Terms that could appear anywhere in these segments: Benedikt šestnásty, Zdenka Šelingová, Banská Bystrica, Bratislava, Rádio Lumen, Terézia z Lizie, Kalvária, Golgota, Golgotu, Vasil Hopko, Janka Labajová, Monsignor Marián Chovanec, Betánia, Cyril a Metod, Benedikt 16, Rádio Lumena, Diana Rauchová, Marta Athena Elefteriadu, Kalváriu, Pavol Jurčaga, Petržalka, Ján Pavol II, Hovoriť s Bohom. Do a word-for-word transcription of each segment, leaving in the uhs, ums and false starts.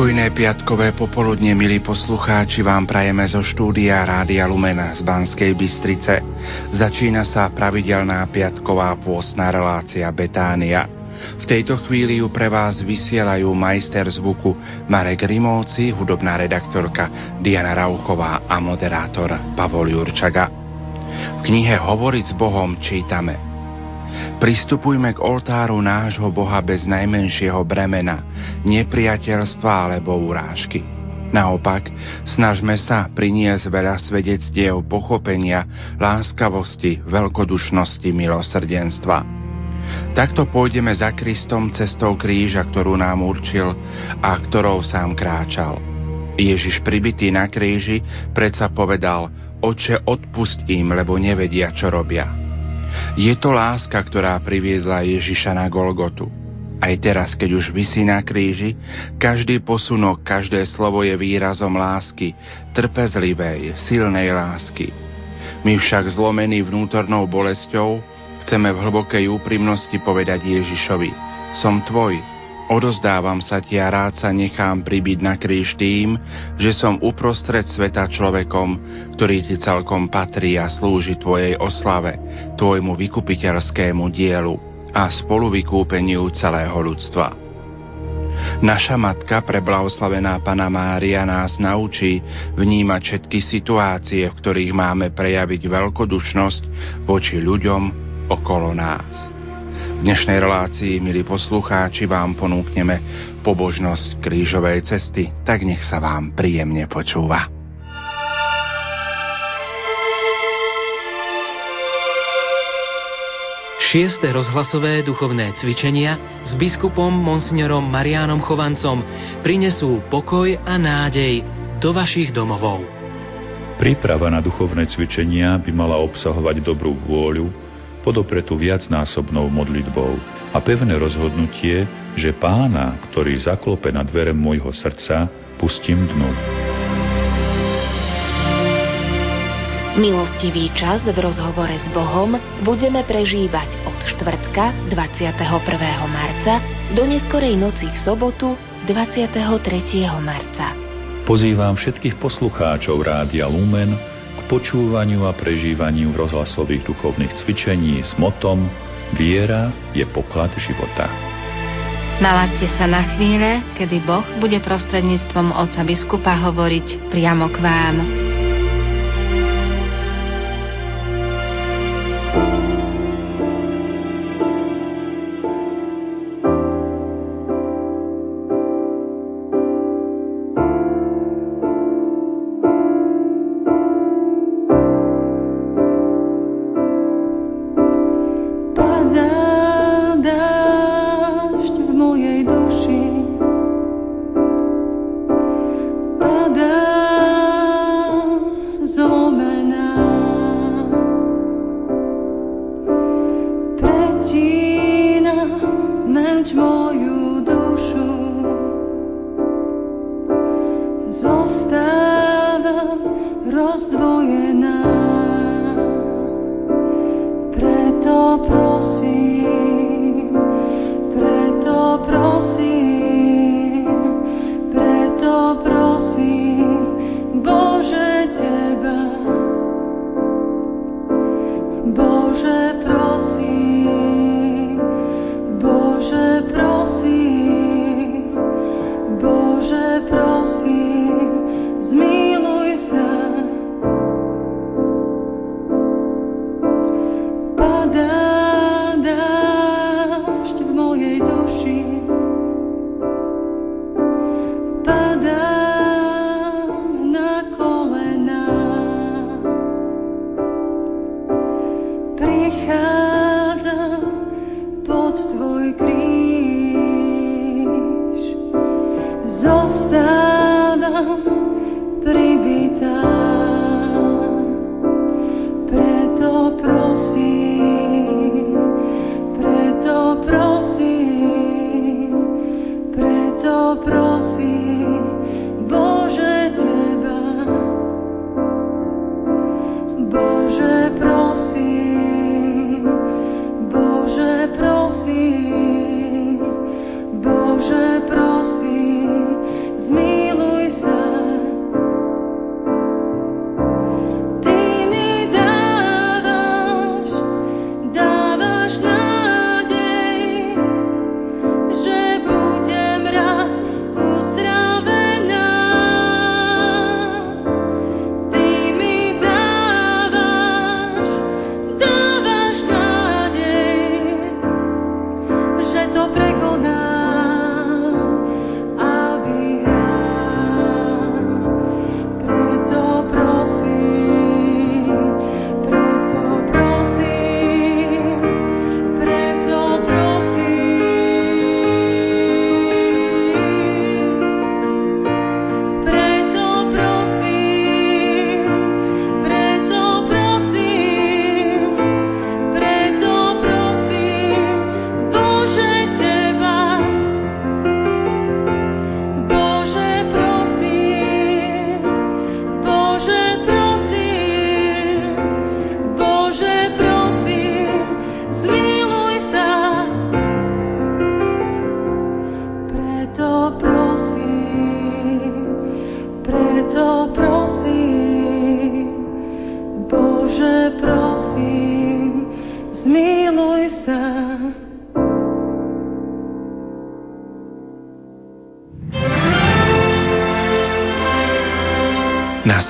Pokojné piatkové popoludne, milí poslucháči, vám prajeme zo štúdia Rádia Lumena z Banskej Bystrice. Začína sa pravidelná piatková pôstna relácia Betánia. V tejto chvíli ju pre vás vysielajú majster zvuku Marek Rimovci, hudobná redaktorka Diana Rauchová a moderátor Pavol Jurčaga. V knihe Hovoriť s Bohom čítame: Pristupujme k oltáru nášho Boha bez najmenšieho bremena, nepriateľstva alebo urážky. Naopak, snažme sa priniesť veľa svedectiev pochopenia, láskavosti, veľkodušnosti, milosrdenstva. Takto pôjdeme za Kristom cestou kríža, ktorú nám určil a ktorou sám kráčal. Ježiš pribitý na kríži predsa povedal: Oče, odpusť im, lebo nevedia, čo robia. Je to láska, ktorá priviedla Ježiša na Golgotu. Aj teraz, keď už visí na kríži, každý posunok, každé slovo je výrazom lásky, trpezlivej, silnej lásky. My však zlomení vnútornou bolesťou chceme v hlbokej úprimnosti povedať Ježišovi: Som tvoj, odozdávam sa ti a rád sa nechám pribiť na kríž tým, že som uprostred sveta človekom, ktorý ti celkom patrí a slúži tvojej oslave, tvojmu vykupiteľskému dielu a spoluvykúpeniu celého ľudstva. Naša matka, preblahoslavená Panna Mária, nás naučí vnímať všetky situácie, v ktorých máme prejaviť veľkodušnosť voči ľuďom okolo nás. V dnešnej relácii, milí poslucháči, vám ponúkneme pobožnosť krížovej cesty, tak nech sa vám príjemne počúva. Šieste rozhlasové duchovné cvičenia s biskupom monsignorom Mariánom Chovancom prinesú pokoj a nádej do vašich domovov. Príprava na duchovné cvičenia by mala obsahovať dobrú vôľu, podopretú viacnásobnou modlitbou a pevné rozhodnutie, že Pána, ktorý zaklope na dvere môjho srdca, pustím dnu. Milostivý čas v rozhovore s Bohom budeme prežívať od štvrtka dvadsiateho prvého marca do neskorej noci v sobotu dvadsiateho tretieho marca. Pozývam všetkých poslucháčov Rádia Lumen k počúvaniu a prežívaniu rozhlasových duchovných cvičení s motom Viera je poklad života. Nalaďte sa na chvíle, kedy Boh bude prostredníctvom otca biskupa hovoriť priamo k vám. Because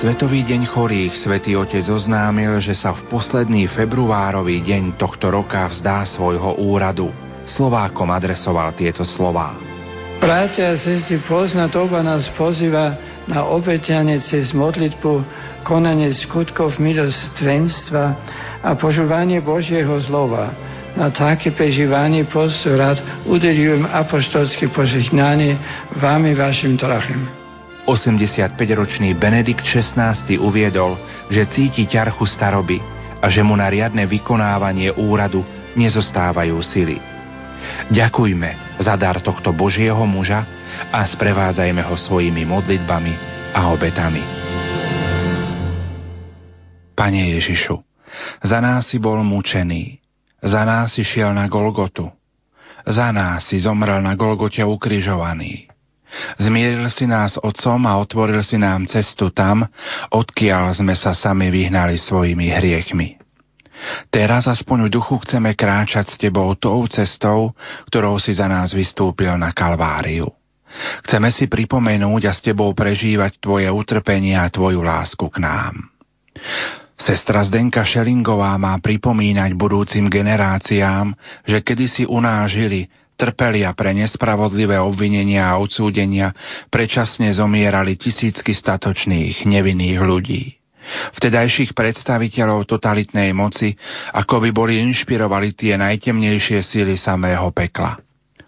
Svetový deň chorých svätý Otec oznámil, že sa v posledný februárový deň tohto roka vzdá svojho úradu. Slovákom adresoval tieto slová. Bratia a sestry, pozná doba nás pozýva na obeťanie cez modlitbu, konanie skutkov milostrenstva a požúvanie Božieho slova. Na také prežívanie postu rád udeľujem apoštolské požehnanie vámi vašim drahým. osemdesiatpäťročný Benedikt šestnásty uviedol, že cíti ťarchu staroby a že mu na riadne vykonávanie úradu nezostávajú sily. Ďakujme za dar tohto Božieho muža a sprevádzajme ho svojimi modlitbami a obetami. Pane Ježišu, za nás si bol mučený, za nás si šiel na Golgotu, za nás si zomrel na Golgote ukrižovaný. Zmieril si nás Otcom a otvoril si nám cestu tam, odkiaľ sme sa sami vyhnali svojimi hriechmi. Teraz aspoň v duchu chceme kráčať s Tebou tou cestou, ktorou si za nás vystúpil na Kalváriu. Chceme si pripomenúť a s Tebou prežívať Tvoje utrpenie a Tvoju lásku k nám. Sestra Zdenka Šelingová má pripomínať budúcim generáciám, že kedysi u nás žili, trpeli a pre nespravodlivé obvinenia a odsúdenia predčasne zomierali tisícky statočných, nevinných ľudí. Vtedajších predstaviteľov totalitnej moci, ako by boli inšpirovali tie najtemnejšie síly samého pekla.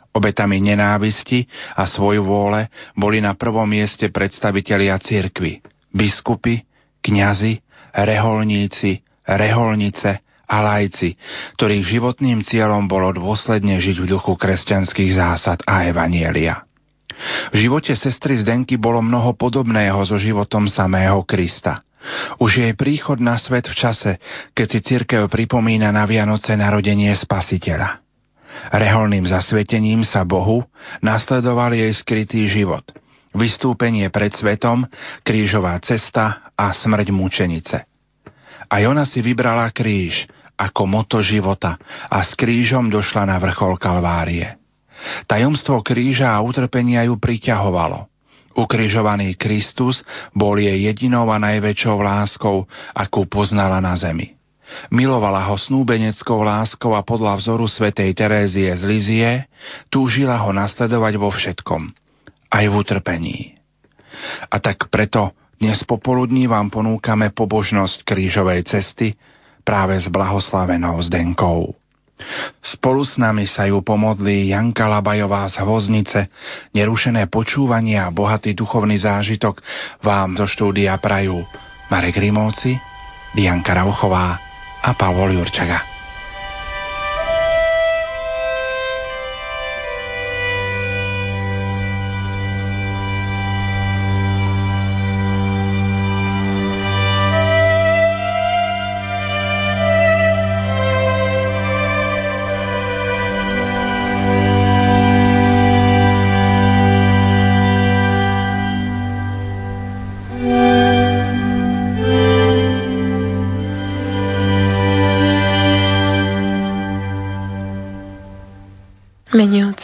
Obetami nenávisti a svojvôle boli na prvom mieste predstavitelia cirkvi, biskupy, kňazi, reholníci, reholnice, a laici, ktorých životným cieľom bolo dôsledne žiť v duchu kresťanských zásad a evanielia. V živote sestry Zdenky bolo mnoho podobného so životom samého Krista. Už jej príchod na svet v čase, keď si cirkev pripomína na Vianoce narodenie Spasiteľa. Reholným zasvetením sa Bohu nasledoval jej skrytý život, vystúpenie pred svetom, krížová cesta a smrť mučenice. Aj ona si vybrala kríž ako motto života a s krížom došla na vrchol Kalvárie. Tajomstvo kríža a utrpenia ju priťahovalo. Ukrižovaný Kristus bol jej jedinou a najväčšou láskou, akú poznala na zemi. Milovala ho snúbeneckou láskou a podľa vzoru svätej Terézie z Lizie túžila ho nasledovať vo všetkom, aj v utrpení. A tak preto dnes popoludní vám ponúkame pobožnosť krížovej cesty práve s blahoslavenou Zdenkou. Spolu s nami sa ju pomodlí Janka Labajová z Hvoznice. Nerušené počúvanie a bohatý duchovný zážitok vám do štúdia prajú Marek Rimovci, Diana Rauchová a Pavol Jurčaga.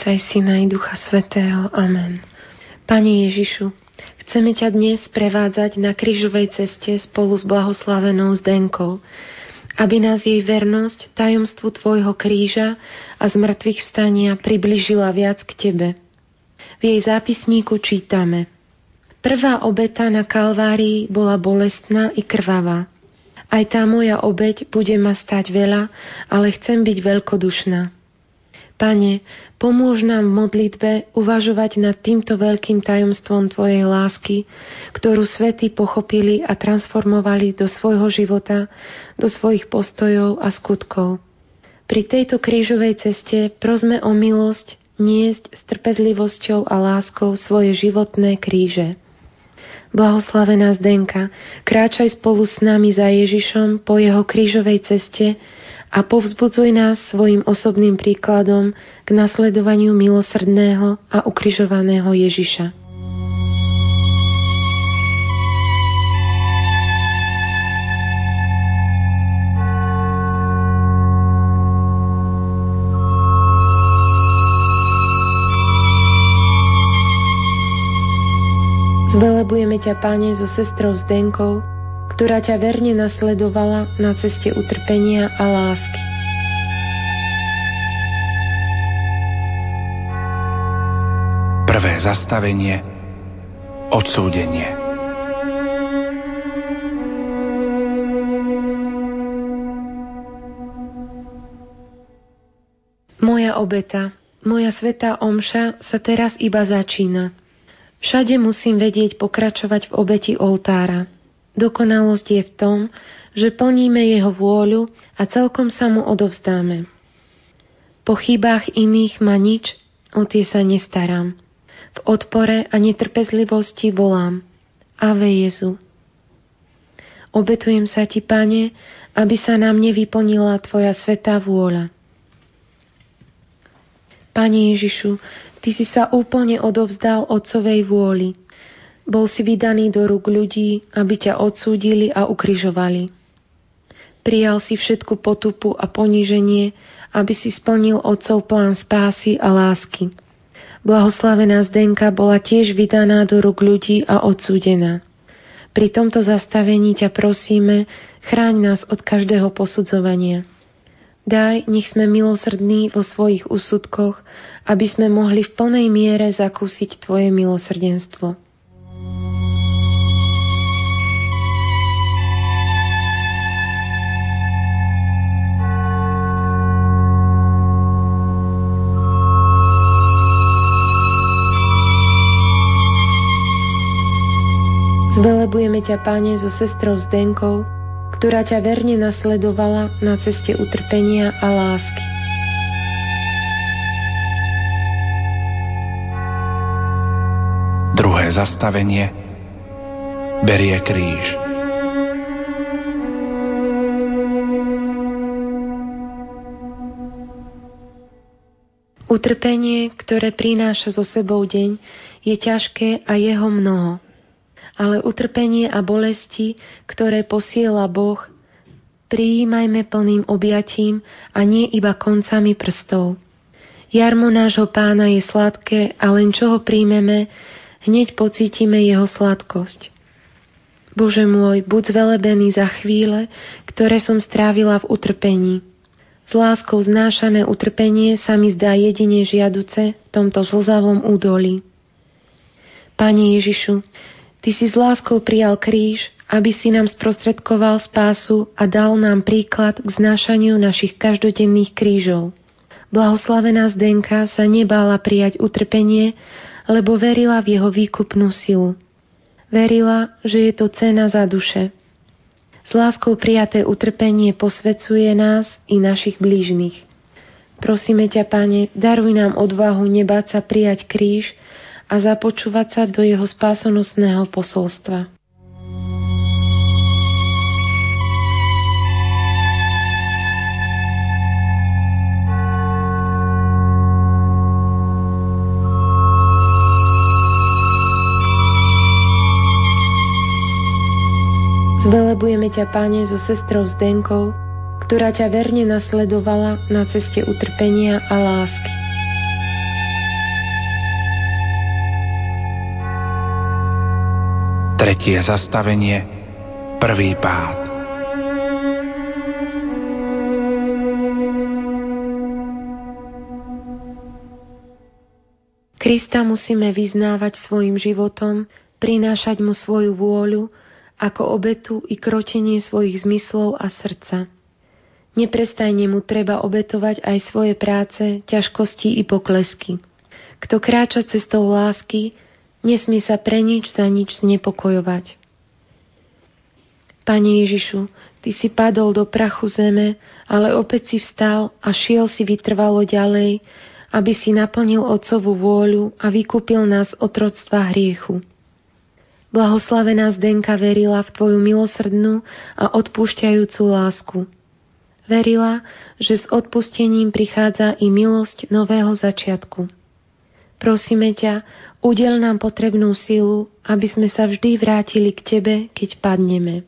Aj Syna i Ducha Svätého. Amen. Pane Ježišu, chceme ťa dnes prevádzať na krížovej ceste spolu s blahoslavenou Zdenkou, aby nás jej vernosť tajomstvu Tvojho kríža a zmrtvých vstania priblížila viac k Tebe. V jej zápisníku čítame: Prvá obeta na Kalvárii bola bolestná i krvavá. Aj tá moja obeť bude ma stáť veľa, ale chcem byť veľkodušná. Pane, pomôž nám v modlitbe uvažovať nad týmto veľkým tajomstvom Tvojej lásky, ktorú svätí pochopili a transformovali do svojho života, do svojich postojov a skutkov. Pri tejto krížovej ceste prosme o milosť niesť s trpezlivosťou a láskou svoje životné kríže. Blahoslavená Zdenka, kráčaj spolu s nami za Ježišom po jeho krížovej ceste a povzbudzuj nás svojim osobným príkladom k nasledovaniu milosrdného a ukrižovaného Ježiša. Potrebujeme ťa, Pane, so sestrou Zdenkou, ktorá ťa verne nasledovala na ceste utrpenia a lásky. Prvé zastavenie, odsúdenie. Moja obeta, moja svätá omša sa teraz iba začína. Všade musím vedieť pokračovať v obeti oltára. Dokonalosť je v tom, že plníme jeho vôľu a celkom sa mu odovzdáme. Po chybách iných ma nič, o tie sa nestarám. V odpore a netrpezlivosti volám: Ave Jezu. Obetujem sa ti, Pane, aby sa na mne vyplnila tvoja svätá vôľa. Pane Ježišu, ty si sa úplne odovzdal otcovej vôli. Bol si vydaný do rúk ľudí, aby ťa odsúdili a ukrižovali. Prijal si všetku potupu a poníženie, aby si splnil otcov plán spásy a lásky. Blahoslavená Zdenka bola tiež vydaná do rúk ľudí a odsúdená. Pri tomto zastavení ťa prosíme, chráň nás od každého posudzovania. Daj, nech sme milosrdní vo svojich úsudkoch, aby sme mohli v plnej miere zakúsiť tvoje milosrdenstvo. Zvelebujeme ťa, Pane, so sestrou Zdenkou, ktorá ťa verne nasledovala na ceste utrpenia a lásky. Druhé zastavenie. Berie kríž. Utrpenie, ktoré prináša so sebou deň, je ťažké a jeho mnoho. Ale utrpenie a bolesti, ktoré posiela Boh, prijímajme plným objatím a nie iba koncami prstov. Jarmo nášho Pána je sladké a len čo ho príjmeme, hneď pocítime jeho sladkosť. Bože môj, buď zvelebený za chvíle, ktoré som strávila v utrpení. S láskou znášané utrpenie sa mi zdá jedine žiaduce v tomto slzavom údolí. Pane Ježišu, ty si s láskou prijal kríž, aby si nám sprostredkoval spásu a dal nám príklad k znášaniu našich každodenných krížov. Blahoslavená Zdenka sa nebála prijať utrpenie, lebo verila v jeho výkupnú silu. Verila, že je to cena za duše. S láskou prijaté utrpenie posvecuje nás i našich blížnych. Prosíme ťa, Pane, daruj nám odvahu nebáť sa prijať kríž a započúvať sa do jeho spásonosného posolstva. Zvelebujeme ťa, Pane, so sestrou Zdenkou, ktorá ťa verne nasledovala na ceste utrpenia a lásky. Tretie zastavenie, prvý pád. Krista musíme vyznávať svojim životom, prinášať mu svoju vôľu ako obetu i krotenie svojich zmyslov a srdca. Neprestajne mu treba obetovať aj svoje práce, ťažkosti i poklesky. Kto kráča cestou lásky, nesmie sa pre nič za nič znepokojovať. Pane Ježišu, ty si padol do prachu zeme, ale opäť si vstal a šiel si vytrvalo ďalej, aby si naplnil otcovú vôľu a vykúpil nás z otroctva hriechu. Blahoslavená Zdenka verila v tvoju milosrdnú a odpúšťajúcu lásku. Verila, že s odpustením prichádza i milosť nového začiatku. Prosíme ťa, udeľ nám potrebnú silu, aby sme sa vždy vrátili k tebe, keď padneme.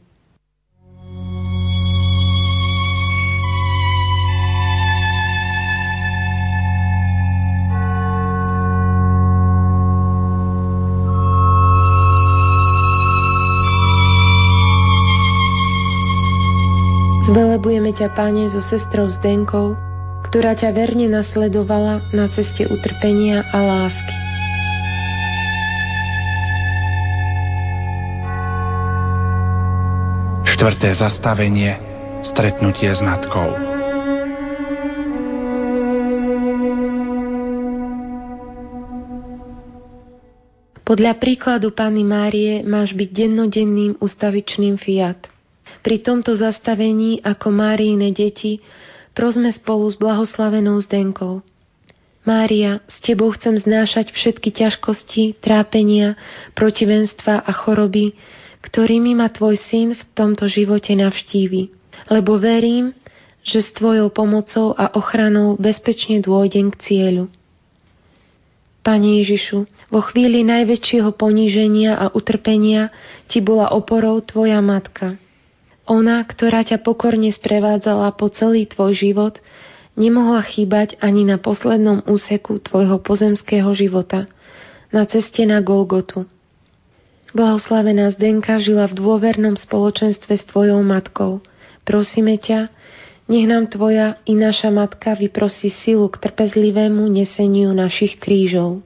Zvelebujeme ťa, Pane, so sestrou Zdenkou, ktorá ťa verne nasledovala na ceste utrpenia a lásky. Štvrté zastavenie – stretnutie s matkou. Podľa príkladu Panny Márie máš byť dennodenným ustavičným fiat. Pri tomto zastavení ako Máriine deti prosme spolu s blahoslavenou Zdenkou. Mária, s tebou chcem znášať všetky ťažkosti, trápenia, protivenstva a choroby, ktorými ma tvoj syn v tomto živote navštívi. Lebo verím, že s tvojou pomocou a ochranou bezpečne dôjdem k cieľu. Pane Ježišu, vo chvíli najväčšieho poníženia a utrpenia ti bola oporou tvoja matka. Ona, ktorá ťa pokorne sprevádzala po celý tvoj život, nemohla chýbať ani na poslednom úseku tvojho pozemského života, na ceste na Golgotu. Blahoslavená Zdenka žila v dôvernom spoločenstve s tvojou matkou. Prosíme ťa, nech nám tvoja i naša matka vyprosí silu k trpezlivému neseniu našich krížov.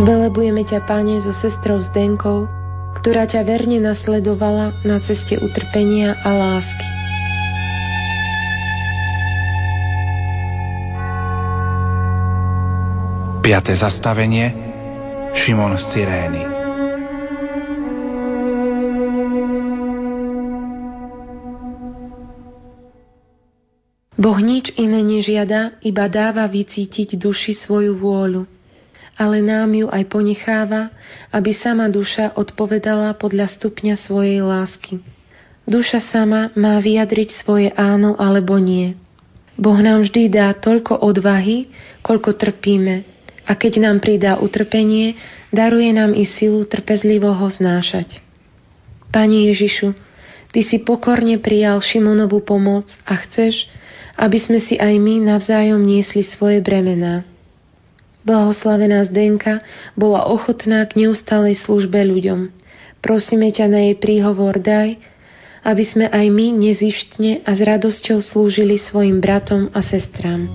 Zvelebujeme ťa, Pane, so sestrou Zdenkou, ktorá ťa verne nasledovala na ceste utrpenia a lásky. Piaté zastavenie – Šimon z Cyrény. Boh nič iné nežiada, iba dáva vycítiť duši svoju vôľu. Ale nám ju aj ponecháva, aby sama duša odpovedala podľa stupňa svojej lásky. Duša sama má vyjadriť svoje áno alebo nie. Boh nám vždy dá toľko odvahy, koľko trpíme, a keď nám pridá utrpenie, daruje nám i silu trpezlivo ho znášať. Pane Ježišu, ty si pokorne prijal Šimonovu pomoc a chceš, aby sme si aj my navzájom niesli svoje bremená. Blahoslavená Zdenka bola ochotná k neustálej službe ľuďom. Prosíme ťa, na jej príhovor daj, aby sme aj my nezištne a s radosťou slúžili svojim bratom a sestrám.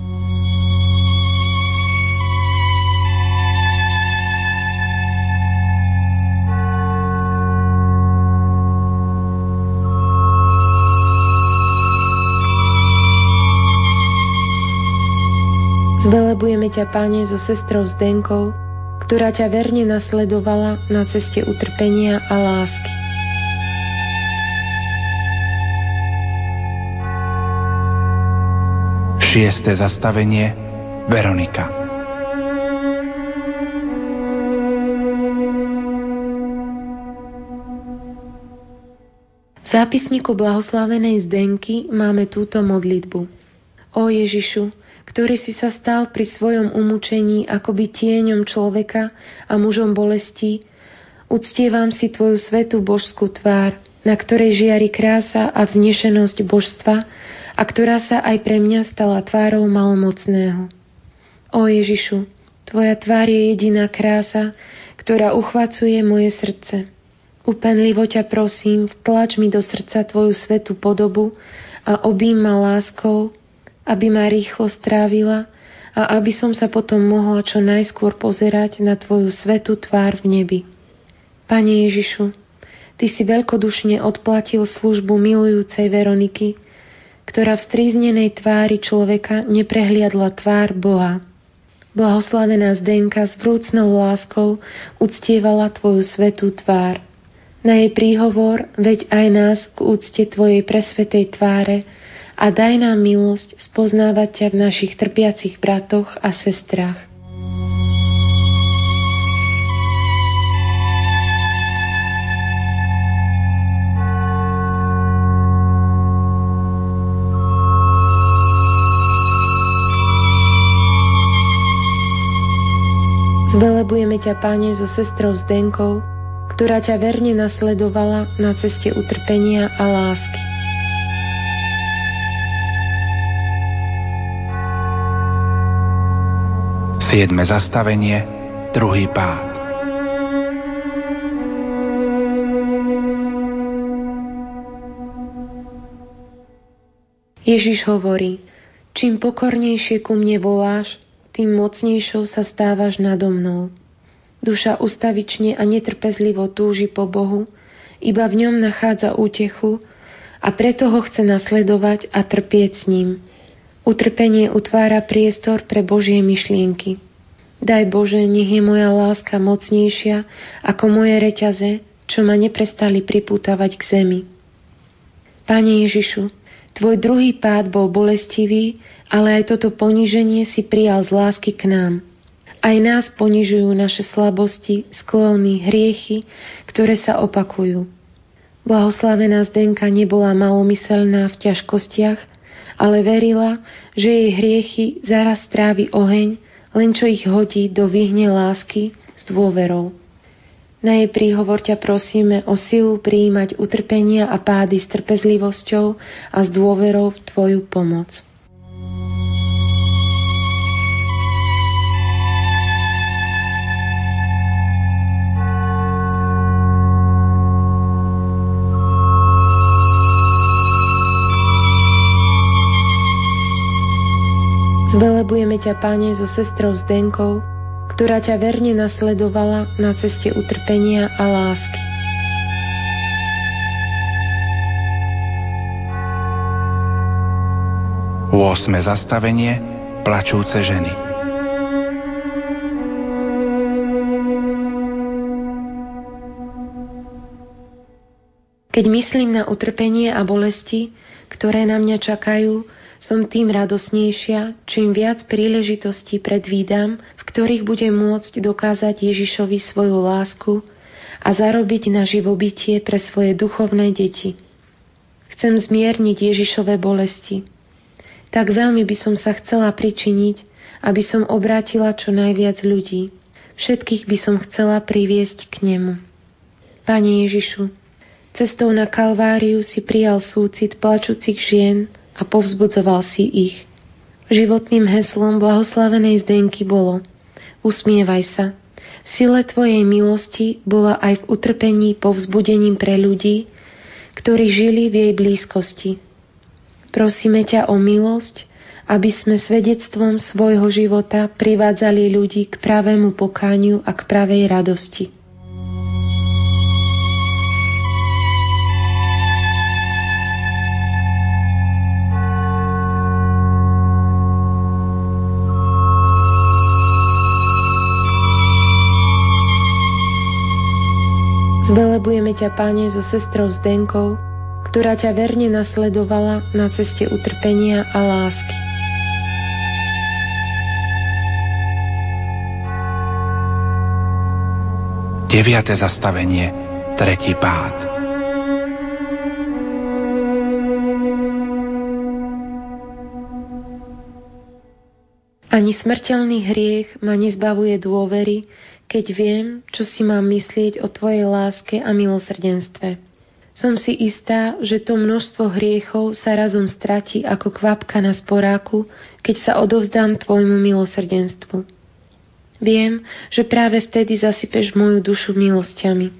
Zvelebujeme ťa, Pane, so sestrou Zdenkou, ktorá ťa verne nasledovala na ceste utrpenia a lásky. Šieste zastavenie – Veronika. V zápisníku blahoslavenej Zdenky máme túto modlitbu. Ó Ježišu, ktorý si sa stal pri svojom umúčení akoby tieňom človeka a mužom bolesti, uctievam si tvoju svätú božskú tvár, na ktorej žiari krása a vznešenosť božstva a ktorá sa aj pre mňa stala tvárou malomocného. Ó Ježišu, tvoja tvár je jediná krása, ktorá uchvacuje moje srdce. Úpenlivo ťa prosím, vtlač mi do srdca tvoju svätú podobu a objím ma láskou, aby ma rýchlo strávila a aby som sa potom mohla čo najskôr pozerať na tvoju svätú tvár v nebi. Pane Ježišu, ty si veľkodušne odplatil službu milujúcej Veroniky, ktorá v stríznenej tvári človeka neprehliadla tvár Boha. Blahoslavená Zdenka s vrúcnou láskou uctievala tvoju svätú tvár. Na jej príhovor veď aj nás k úcte tvojej presvätej tváre a daj nám milosť spoznávať ťa v našich trpiacich bratoch a sestrách. Zvelebujeme ťa, Pane, so sestrou Zdenkou, ktorá ťa verne nasledovala na ceste utrpenia a lásky. siedme zastavenie, druhý pád. Ježiš hovorí, čím pokornejšie ku mne voláš, tým mocnejšou sa stávaš nado mnou. Duša ustavične a netrpezlivo túži po Bohu, iba v ňom nachádza útechu a preto ho chce nasledovať a trpieť s ním. Utrpenie utvára priestor pre Božie myšlienky. Daj Bože, nech je moja láska mocnejšia ako moje reťaze, čo ma neprestali pripútavať k zemi. Pane Ježišu, Tvoj druhý pád bol bolestivý, ale aj toto poníženie si prijal z lásky k nám. Aj nás ponižujú naše slabosti, sklony, hriechy, ktoré sa opakujú. Blahoslavená Zdenka nebola malomyselná v ťažkostiach, ale verila, že jej hriechy zaraz trávi oheň, len čo ich hodí do vyhne lásky s dôverou. Na jej príhovor ťa prosíme o silu prijímať utrpenia a pády s trpezlivosťou a s dôverou v Tvoju pomoc. Zvelebujeme ťa, Pane, so sestrou Zdenkou, ktorá ťa verne nasledovala na ceste utrpenia a lásky. ôsme zastavenie, plačúce ženy. Keď myslím na utrpenie a bolesti, ktoré na mňa čakajú, som tým radosnejšia, čím viac príležitostí predvídam, v ktorých budem môcť dokázať Ježišovi svoju lásku a zarobiť na živobytie pre svoje duchovné deti. Chcem zmierniť Ježišove bolesti. Tak veľmi by som sa chcela pričiniť, aby som obrátila čo najviac ľudí. Všetkých by som chcela priviesť k nemu. Pane Ježišu, cestou na Kalváriu si prijal súcit plačúcich žien a povzbudzoval si ich. Životným heslom blahoslavenej Zdenky bolo: Usmievaj sa. V sile Tvojej milosti bola aj v utrpení povzbudením pre ľudí, ktorí žili v jej blízkosti. Prosíme ťa o milosť, aby sme svedectvom svojho života privádzali ľudí k pravému pokániu a k pravej radosti. Zvelebujeme ťa, Pane, so sestrou Zdenkou, ktorá ťa verne nasledovala na ceste utrpenia a lásky. deviate zastavenie, tretí pád. Ani smrteľný hriech ma nezbavuje dôvery, keď viem, čo si mám myslieť o Tvojej láske a milosrdenstve. Som si istá, že to množstvo hriechov sa razom stratí ako kvapka na sporáku, keď sa odovzdám Tvojmu milosrdenstvu. Viem, že práve vtedy zasypeš moju dušu milosťami.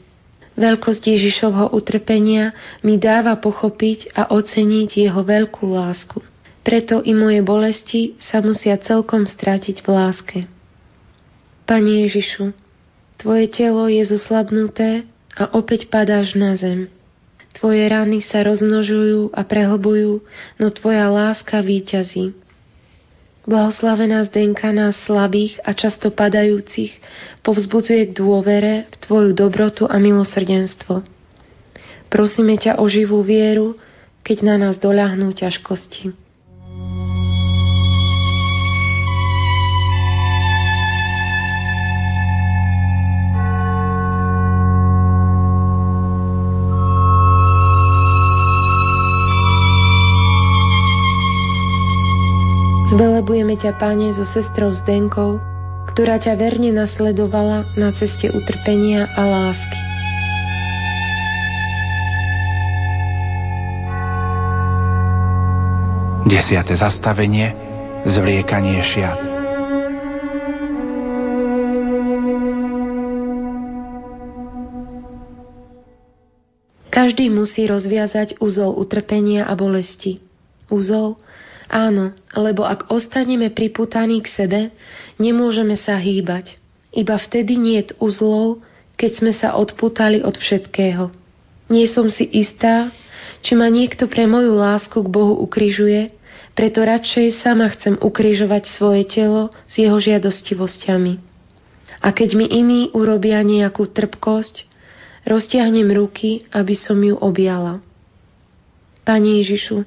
Veľkosť Ježišovho utrpenia mi dáva pochopiť a oceniť jeho veľkú lásku. Preto i moje bolesti sa musia celkom stratiť v láske. Pane Ježišu, Tvoje telo je zoslabnuté a opäť padáš na zem. Tvoje rany sa rozmnožujú a prehlbujú, no Tvoja láska víťazí. Blahoslavená Zdenka nás slabých a často padajúcich povzbudzuje k dôvere v Tvoju dobrotu a milosrdenstvo. Prosíme ťa o živú vieru, keď na nás doľahnú ťažkosti. Zvelebujeme ťa, Pane, so sestrou Zdenkou, ktorá ťa verne nasledovala na ceste utrpenia a lásky. desiate zastavenie, zvliekanie šiat. Každý musí rozviazať úzol utrpenia a bolesti. Úzol? Áno, lebo ak ostaneme pripútaní k sebe, nemôžeme sa hýbať. Iba vtedy niet uzlov, keď sme sa odpútali od všetkého. Nie som si istá, či ma niekto pre moju lásku k Bohu ukrižuje, preto radšej sama chcem ukrižovať svoje telo s jeho žiadostivosťami. A keď mi iní urobia nejakú trpkosť, roztiahnem ruky, aby som ju objala. Pane Ježišu,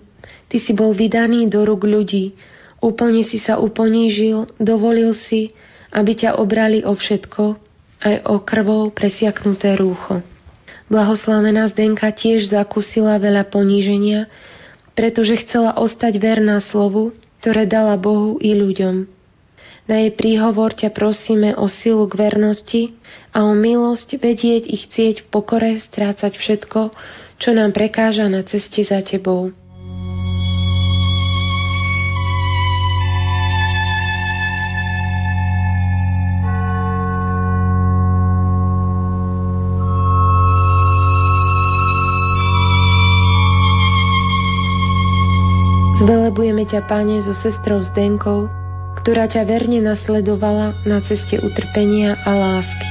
Ty si bol vydaný do rúk ľudí, úplne si sa uponížil, dovolil si, aby ťa obrali o všetko, aj o krvou presiaknuté rúcho. Blahoslavená Zdenka tiež zakúsila veľa poníženia, pretože chcela ostať verná slovu, ktoré dala Bohu i ľuďom. Na jej príhovor ťa prosíme o silu k vernosti a o milosť vedieť i chcieť v pokore strácať všetko, čo nám prekáža na ceste za Tebou. Zvelebujeme ťa, Pane, so sestrou Zdenkou, ktorá ťa verne nasledovala na ceste utrpenia a lásky.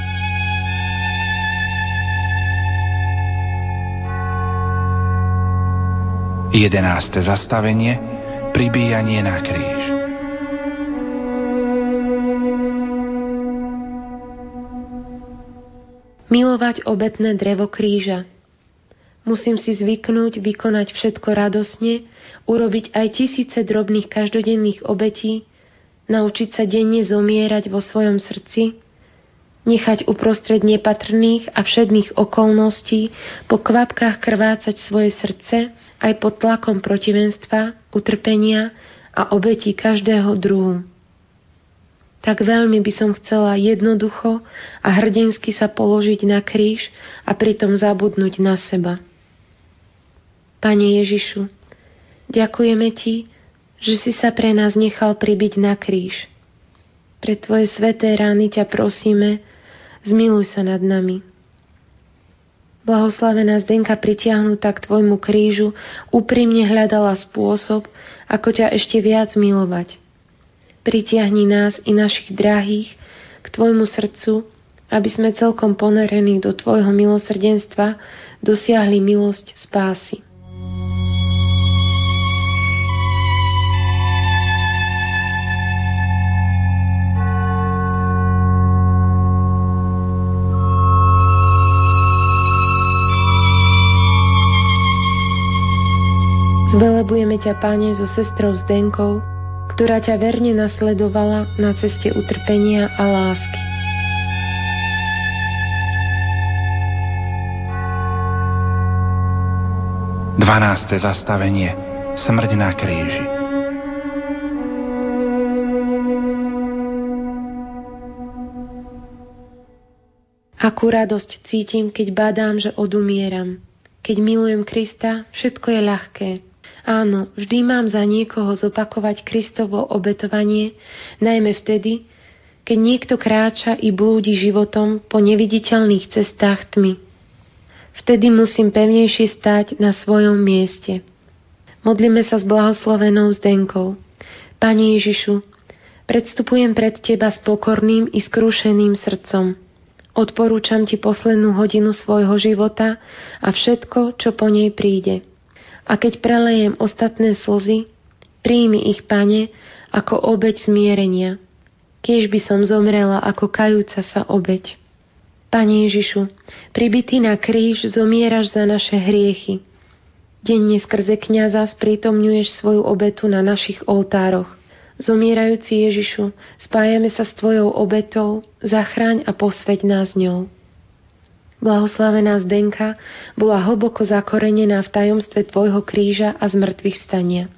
jedenáste zastavenie. Pribíjanie na kríž. Milovať obetné drevo kríža. Musím si zvyknúť vykonať všetko radosne, urobiť aj tisíce drobných každodenných obetí, naučiť sa denne zomierať vo svojom srdci, nechať uprostred nepatrných a všedných okolností po kvapkách krvácať svoje srdce aj pod tlakom protivenstva, utrpenia a obetí každého druhu. Tak veľmi by som chcela jednoducho a hrdinsky sa položiť na kríž a pritom zabudnúť na seba. Pane Ježišu, ďakujeme Ti, že si sa pre nás nechal pribiť na kríž. Pre Tvoje sväté rány ťa prosíme, zmiluj sa nad nami. Blahoslavená Zdenka, pritiahnutá k Tvojmu krížu, úprimne hľadala spôsob, ako ťa ešte viac milovať. Pritiahni nás i našich drahých k Tvojmu srdcu, aby sme celkom ponorení do Tvojho milosrdenstva dosiahli milosť spásy. Zvelebujeme ťa, Pane, so sestrou Zdenkou, ktorá ťa verne nasledovala na ceste utrpenia a lásky. dvanáste zastavenie. Smrť na kríži. Akú radosť cítim, keď badám, že odumieram. Keď milujem Krista, všetko je ľahké. Áno, vždy mám za niekoho zopakovať Kristovo obetovanie, najmä vtedy, keď niekto kráča i blúdi životom po neviditeľných cestách tmy. Vtedy musím pevnejšie stáť na svojom mieste. Modlíme sa s blahoslovenou Zdenkou. Pane Ježišu, predstupujem pred Teba s pokorným i skrušeným srdcom. Odporúčam Ti poslednú hodinu svojho života a všetko, čo po nej príde. A keď prelejem ostatné slzy, príjmi ich, Pane, ako obeť zmierenia. Kiež by som zomrela ako kajúca sa obeť. Pane Ježišu, pribitý na kríž zomieraš za naše hriechy. Denne skrze kňaza sprítomňuješ svoju obetu na našich oltároch. Zomierajúci Ježišu, spájame sa s Tvojou obetou, zachráň a posväť nás ňou. Blahoslavená Zdenka bola hlboko zakorenená v tajomstve Tvojho kríža a zmŕtvychvstania.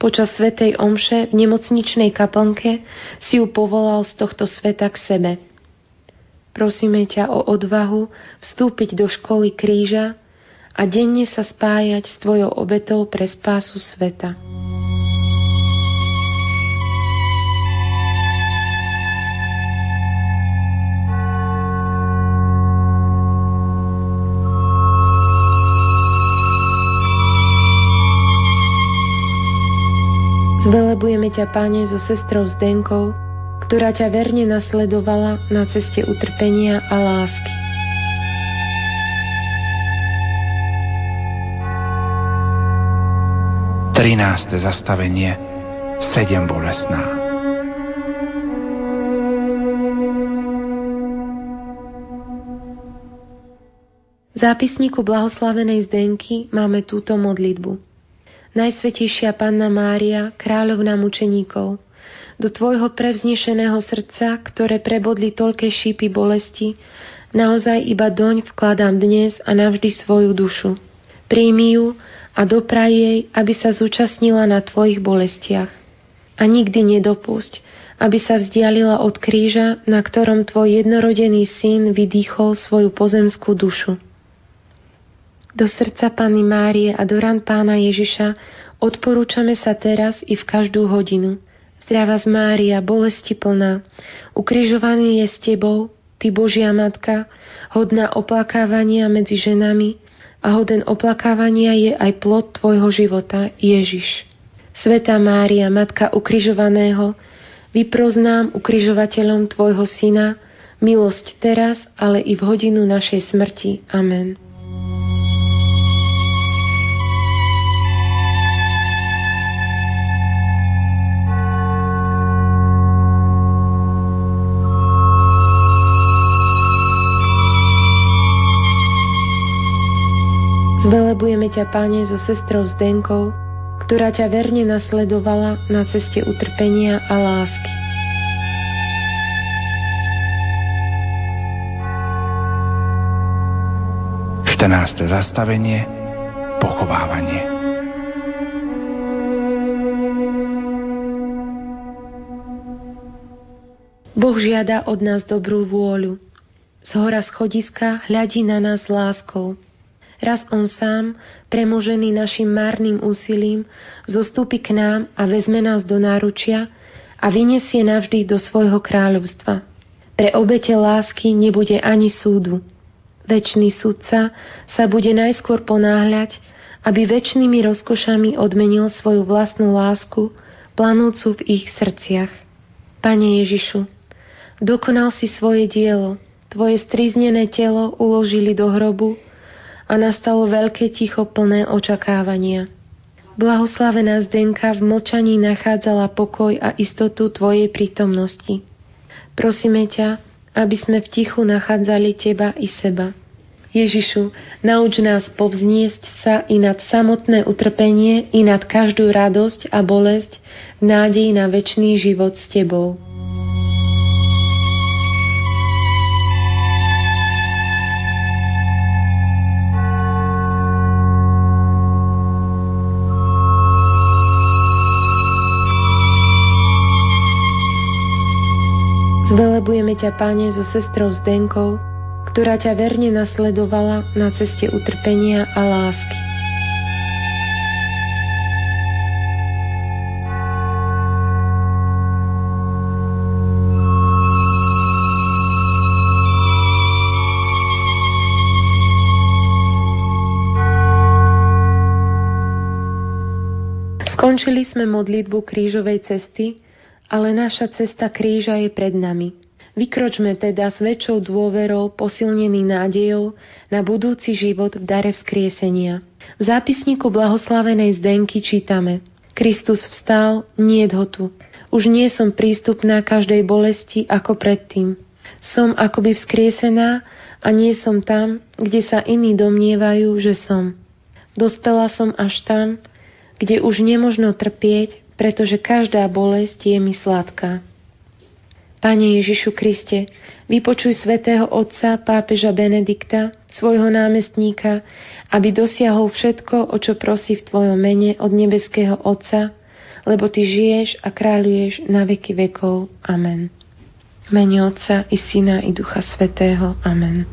Počas svätej omše v nemocničnej kaplnke si ju povolal z tohto sveta k sebe. Prosíme ťa o odvahu vstúpiť do školy kríža a denne sa spájať s Tvojou obetou pre spásu sveta. potrebujeme ťa, Pane, so sestrou Zdenkou, ktorá ťa verne nasledovala na ceste utrpenia a lásky. trináste zastavenie, sedem bolestná. V zápisníku blahoslavenej Zdenky máme túto modlitbu. Najsvätejšia Panna Mária, kráľovna mučeníkov, do tvojho prevznešeného srdca, ktoré prebodli toľké šípy bolesti, naozaj iba doň vkladám dnes a navždy svoju dušu. Príjmi ju a dopraj jej, aby sa zúčastnila na tvojich bolestiach. A nikdy nedopusť, aby sa vzdialila od kríža, na ktorom tvoj jednorodený syn vydýchol svoju pozemskú dušu. Do srdca Panny Márie a do rán Pána Ježiša odporúčame sa teraz i v každú hodinu. Zdravá z Mária, bolesti plná, ukrižovaný je s tebou, ty Božia Matka, hodná oplakávania medzi ženami a hoden oplakávania je aj plod tvojho života, Ježiš. Svätá Mária, Matka ukrižovaného, vypros nám, ukrižovateľom tvojho syna, milosť teraz, ale i v hodinu našej smrti. Amen. Zvelebujeme ťa, Pane, so sestrou Zdenkou, ktorá ťa verne nasledovala na ceste utrpenia a lásky. štrnáste zastavenie, pochovávanie. Boh žiada od nás dobrú vôľu. Zhora schodiska hľadí na nás láskou. Raz on sám, premožený našim márnym úsilím, zostúpi k nám a vezme nás do náručia a vyniesie navždy do svojho kráľovstva. Pre obete lásky nebude ani súdu. Večný sudca sa bude najskôr ponáhľať, aby večnými rozkošami odmenil svoju vlastnú lásku, planúcu v ich srdciach. Pane Ježišu, dokonal si svoje dielo, tvoje stríznené telo uložili do hrobu, a nastalo veľké ticho plné očakávania. Blahoslavená Zdenka v mlčaní nachádzala pokoj a istotu tvojej prítomnosti. Prosíme ťa, aby sme v tichu nachádzali teba i seba. Ježišu, nauč nás povzniesť sa i nad samotné utrpenie, i nad každú radosť a bolesť, nádej na večný život s tebou. Zvelebujeme ťa, Pane, so sestrou Zdenkou, ktorá ťa verne nasledovala na ceste utrpenia a lásky. Skončili sme modlitbu krížovej cesty, ale naša cesta kríža je pred nami. Vykročme teda s väčšou dôverou, posilnený nádejou na budúci život v dare vzkriesenia. V zápisníku blahoslavenej Zdenky čítame: Kristus vstal, niet ho tu. Už nie som prístupná každej bolesti ako predtým. Som akoby vzkriesená a nie som tam, kde sa iní domnievajú, že som. Dospela som až tam, kde už nemožno trpieť, pretože každá bolesť je mi sladká. Pane Ježišu Kriste, vypočuj svätého otca pápeža Benedikta, svojho námestníka, aby dosiahol všetko, o čo prosí v tvojom mene od nebeského Otca, lebo ty žiješ a kráľuješ na veky vekov. Amen. V mene Otca i Syna i Ducha Svätého. Amen.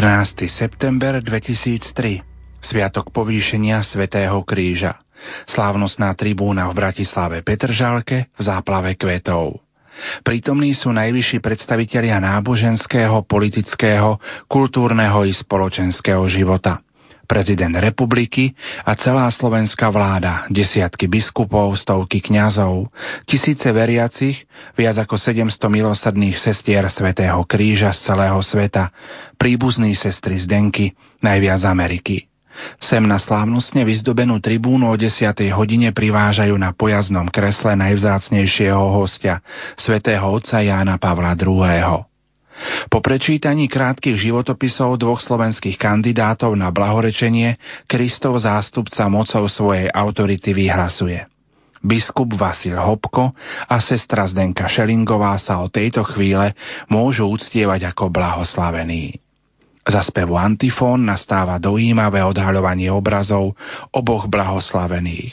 štrnásteho septembra dvetisíctri, sviatok povýšenia Svätého kríža. Slávnostná tribúna v Bratislave Petržalke v záplave kvetov. Prítomní sú najvyšší predstavitelia náboženského, politického, kultúrneho i spoločenského života. Prezident republiky a celá slovenská vláda, desiatky biskupov, stovky kňazov, tisíce veriacich, viac ako sedemsto milosrdných sestier Svätého kríža z celého sveta, príbuzní sestry Zdenky, najviac z Ameriky. Sem na slávnostne vyzdobenú tribúnu o desiatej hodine privážajú na pojazdnom kresle najvzácnejšieho hostia, svätého otca Jána Pavla druhého. Po prečítaní krátkych životopisov dvoch slovenských kandidátov na blahorečenie Kristov zástupca mocou svojej autority vyhlasuje. Biskup Vasil Hopko a sestra Zdenka Šelingová sa od tejto chvíle môžu uctievať ako blahoslavení. Za spevu antifón nastáva dojímavé odhaľovanie obrazov oboch blahoslavených.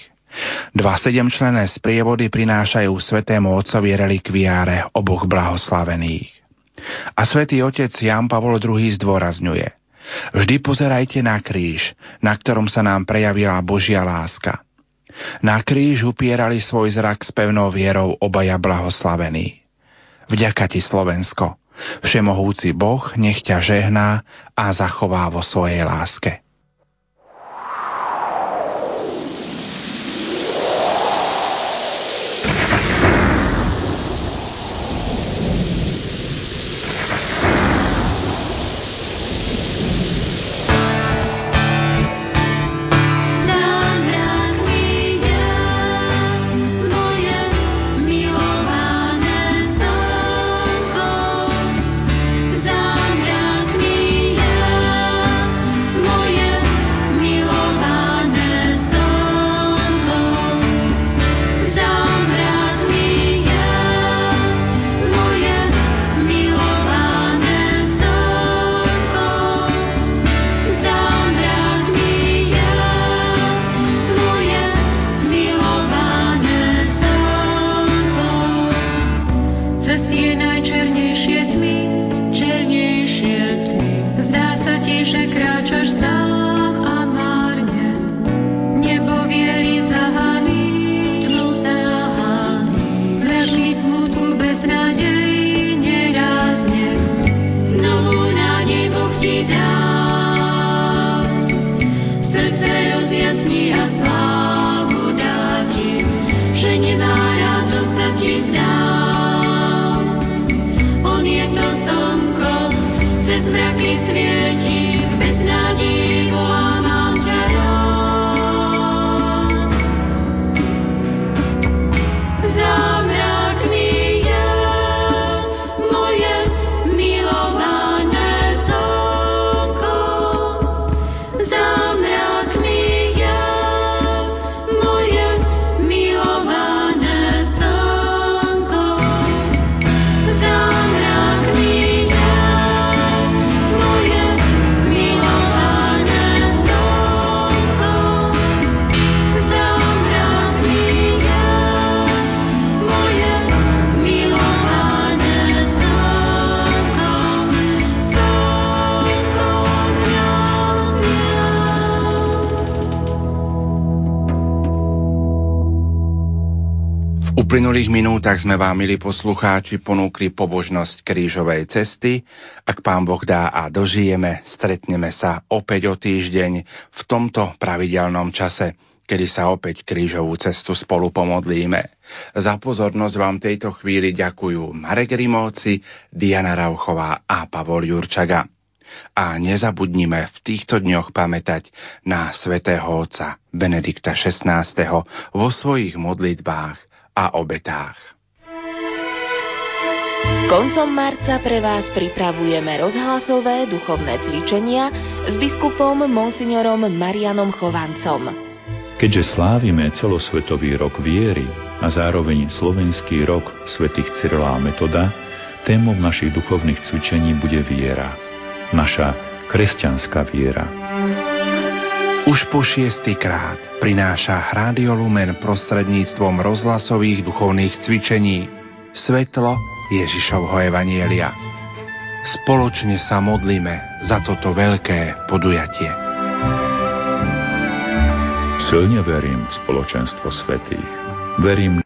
Dva sedemčlenné sprievody prinášajú svätému otcovi relikviáre oboch blahoslavených. A svätý otec Ján Pavol druhý zdôrazňuje: vždy pozerajte na kríž, na ktorom sa nám prejavila Božia láska. Na kríž upierali svoj zrak s pevnou vierou obaja blahoslavení. Vďaka ti, Slovensko, všemohúci Boh nech ťa žehná a zachová vo svojej láske. V minulých minútach sme vám, milí poslucháči, ponúkli pobožnosť krížovej cesty. Ak Pán Boh dá a dožijeme, stretneme sa opäť o týždeň v tomto pravidelnom čase, kedy sa opäť krížovú cestu spolu pomodlíme. Za pozornosť vám tejto chvíli ďakujú Marek Rimovci, Diana Rauchová a Pavol Jurčaga. A nezabudnime v týchto dňoch pamätať na svätého otca Benedikta šestnásteho vo svojich modlitbách a obetách. Koncom marca pre vás pripravujeme rozhlasové duchovné cvičenia s biskupom monsignorom Marianom Chovancom. Keďže slávime celosvetový rok viery a zároveň slovenský rok svätých Cyrila a Metoda, témou našich duchovných cvičení bude viera. Naša kresťanská viera. Už po šiestý krát prináša Rádio Lumen prostredníctvom rozhlasových duchovných cvičení Svetlo Ježišovho evanjelia. Spoločne sa modlíme za toto veľké podujatie. Silne verím v spoločenstvo svätých. Verím